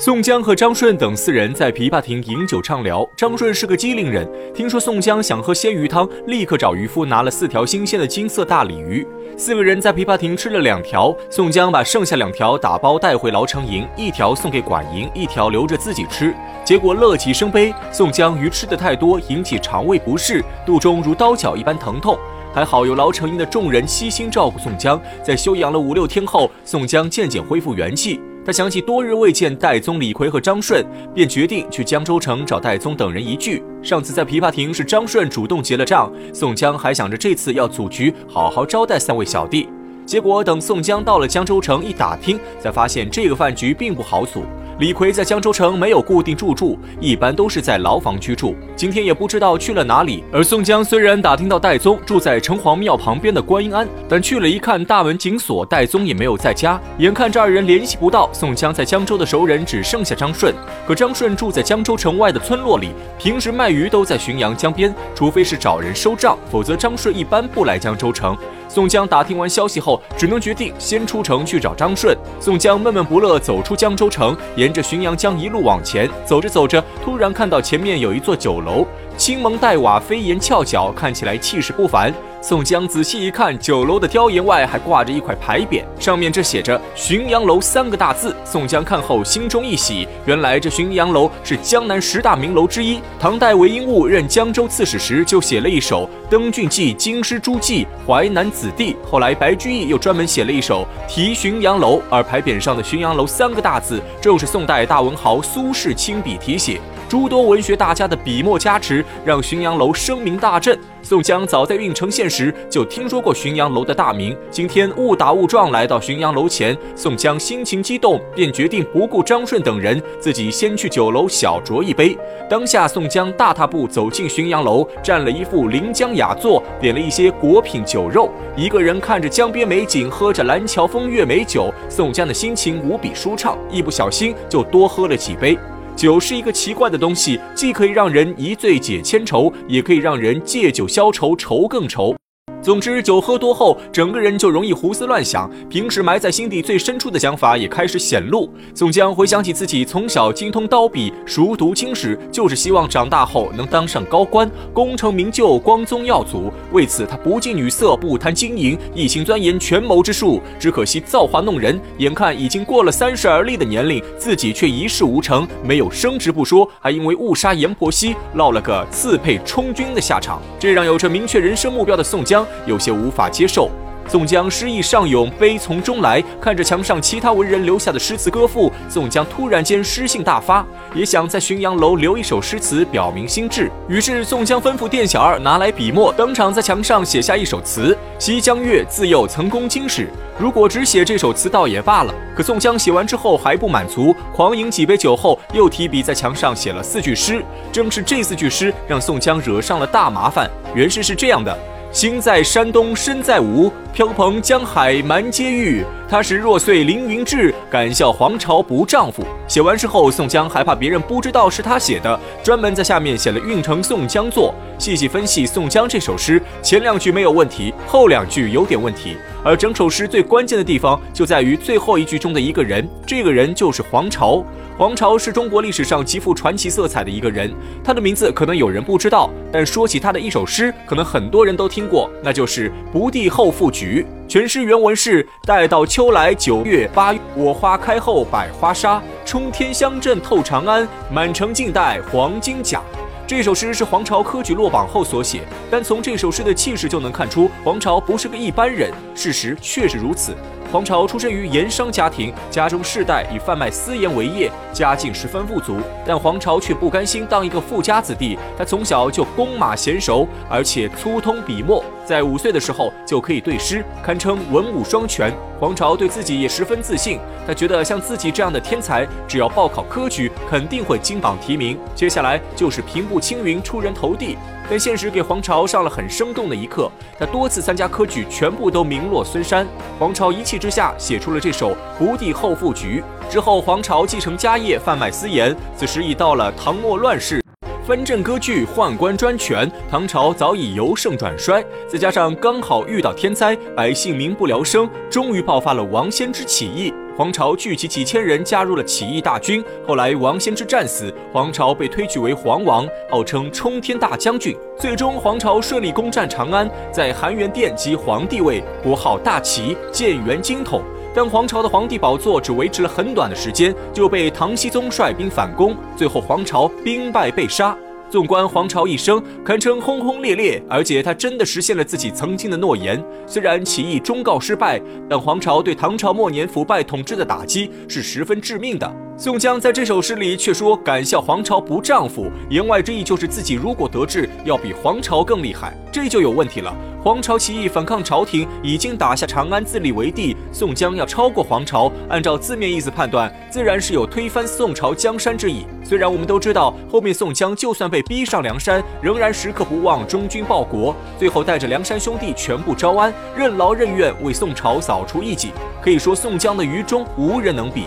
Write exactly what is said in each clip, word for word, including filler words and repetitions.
宋江和张顺等四人在琵琶亭饮酒畅聊。张顺是个机灵人，听说宋江想喝鲜鱼汤，立刻找渔夫拿了四条新鲜的金色大鲤鱼。四个人在琵琶亭吃了两条，宋江把剩下两条打包带回牢城营，一条送给管营，一条留着自己吃。结果乐极生悲，宋江鱼吃的太多，引起肠胃不适，肚中如刀绞一般疼痛。还好有牢城营的众人悉心照顾宋江，在休养了五六天后，宋江渐渐恢复元气。他想起多日未见戴宗、李逵和张顺，便决定去江州城找戴宗等人一聚。上次在琵琶亭是张顺主动结了账，宋江还想着这次要组局好好招待三位小弟。结果等宋江到了江州城一打听，才发现这个饭局并不好组。李逵在江州城没有固定住处，一般都是在牢房居住，今天也不知道去了哪里。而宋江虽然打听到戴宗住在城隍庙旁边的观音庵，但去了一看大门紧锁，戴宗也没有在家。眼看这二人联系不到，宋江在江州的熟人只剩下张顺，可张顺住在江州城外的村落里，平时卖鱼都在浔阳江边，除非是找人收账，否则张顺一般不来江州城。宋江打听完消息后，只能决定先出城去找张顺。宋江闷闷不乐走出江州城，沿着浔阳江一路往前走着走着，突然看到前面有一座酒楼，青蒙黛瓦，飞檐翘角，看起来气势不凡。宋江仔细一看，酒楼的雕檐外还挂着一块牌匾，上面这写着浔阳楼三个大字。宋江看后心中一喜，原来这浔阳楼是江南十大名楼之一。唐代韦应物任江州刺史时就写了一首《登郡记》《京师诸记》《淮南子弟》，后来白居易又专门写了一首《题浔阳楼》，而牌匾上的浔阳楼三个大字正是宋代大文豪苏轼亲笔题写。诸多文学大家的笔墨加持，让浔阳楼声名大振。宋江早在郓城县时就听说过浔阳楼的大名，今天误打误撞来到浔阳楼前，宋江心情激动，便决定不顾张顺等人，自己先去酒楼小酌一杯。当下宋江大踏步走进浔阳楼，占了一副临江雅座，点了一些果品酒肉，一个人看着江边美景，喝着蓝桥风月美酒，宋江的心情无比舒畅，一不小心就多喝了几杯。酒是一个奇怪的东西，既可以让人一醉解千愁，也可以让人借酒消愁，愁更愁。总之酒喝多后，整个人就容易胡思乱想，平时埋在心底最深处的想法也开始显露。宋江回想起自己从小精通刀笔，熟读经史，就是希望长大后能当上高官，功成名就，光宗耀祖。为此他不近女色，不贪金银，一心钻研权谋之术，只可惜造化弄人，眼看已经过了三十而立的年龄，自己却一事无成，没有升职不说，还因为误杀阎婆惜落了个刺配充军的下场，这让有着明确人生目标的宋江有些无法接受。宋江诗意上涌，悲从中来，看着墙上其他文人留下的诗词歌赋，宋江突然间诗兴大发，也想在浔阳楼留一首诗词表明心志。于是宋江吩咐店小二拿来笔墨，当场在墙上写下一首词《西江月》，自幼曾攻经史。如果只写这首词倒也罢了，可宋江写完之后还不满足，狂饮几杯酒后，又提笔在墙上写了四句诗。正是这四句诗让宋江惹上了大麻烦。原诗是这样的：心在山东身在吴，飘蓬江海蛮皆遇。他时若岁凌云志，敢笑黄巢不丈夫。写完之后，宋江还怕别人不知道是他写的，专门在下面写了运城宋江作。细细分析宋江这首诗，前两句没有问题，后两句有点问题。而整首诗最关键的地方就在于最后一句中的一个人，这个人就是黄巢。黄巢是中国历史上极富传奇色彩的一个人，他的名字可能有人不知道，但说起他的一首诗，可能很多人都听过，那就是《不第后赋菊》。全诗原文是：待到秋来九月八月，我花开后百花杀，冲天香阵透长安，满城尽带黄金甲。这首诗是黄巢科举落榜后所写，但从这首诗的气势就能看出，黄巢不是个一般人。事实确实如此，黄巢出身于盐商家庭，家中世代以贩卖私盐为业，家境十分富足。但黄巢却不甘心当一个富家子弟，他从小就弓马娴熟，而且粗通笔墨，在五岁的时候就可以对诗，堪称文武双全。黄巢对自己也十分自信，他觉得像自己这样的天才，只要报考科举，肯定会金榜题名，接下来就是平步青云，出人头地。但现实给黄巢上了很生动的一课，他多次参加科举，全部都名落孙山。黄巢一气之下写出了这首《不第后赋菊》。之后黄巢继承家业，贩卖私盐，此时已到了唐末乱世，藩镇割据，宦官专权，唐朝早已由盛转衰，再加上刚好遇到天灾，百姓民不聊生，终于爆发了王仙芝起义。黄巢聚集几千人加入了起义大军。后来王仙芝战死，黄巢被推举为黄王，号称冲天大将军。最终黄巢顺利攻占长安，在含元殿即皇帝位，国号大齐，建元经统。但黄巢的皇帝宝座只维持了很短的时间，就被唐僖宗率兵反攻，最后黄巢兵败被杀。纵观黄巢一生，堪称轰轰烈烈，而且他真的实现了自己曾经的诺言。虽然起义终告失败，但黄巢对唐朝末年腐败统治的打击是十分致命的。宋江在这首诗里却说敢笑黄巢不丈夫，言外之意就是自己如果得志，要比黄巢更厉害，这就有问题了。黄巢起义反抗朝廷，已经打下长安自立为帝，宋江要超过黄巢，按照字面意思判断，自然是有推翻宋朝江山之意。虽然我们都知道后面宋江就算被逼上梁山，仍然时刻不忘忠君报国，最后带着梁山兄弟全部招安，任劳任怨为宋朝扫除异己，可以说宋江的愚忠无人能比。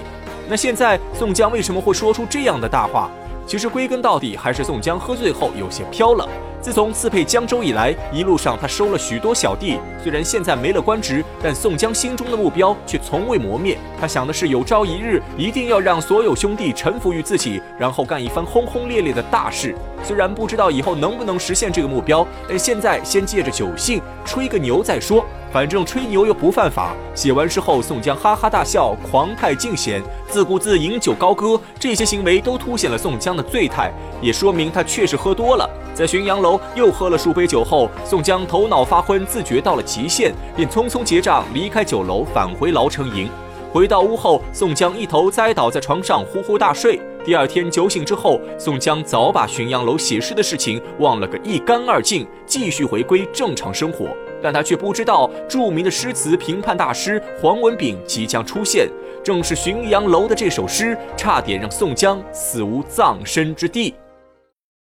那现在宋江为什么会说出这样的大话？其实归根到底还是宋江喝醉后有些飘了。自从刺配江州以来，一路上他收了许多小弟，虽然现在没了官职，但宋江心中的目标却从未磨灭。他想的是有朝一日一定要让所有兄弟臣服于自己，然后干一番轰轰烈烈的大事。虽然不知道以后能不能实现这个目标，但现在先借着酒兴吹个牛再说，反正吹牛又不犯法。写完诗后，宋江哈哈大笑，狂态尽显，自顾自饮酒高歌，这些行为都凸显了宋江的醉态，也说明他确实喝多了。在浔阳楼又喝了数杯酒后，宋江头脑发昏，自觉到了极限，便匆匆结账离开酒楼，返回牢城营。回到屋后，宋江一头栽倒在床上，呼呼大睡。第二天酒醒之后，宋江早把浔阳楼写诗的事情忘了个一干二净，继续回归正常生活。但他却不知道，著名的诗词评判大师黄文炳即将出现，正是浔阳楼的这首诗差点让宋江死无葬身之地。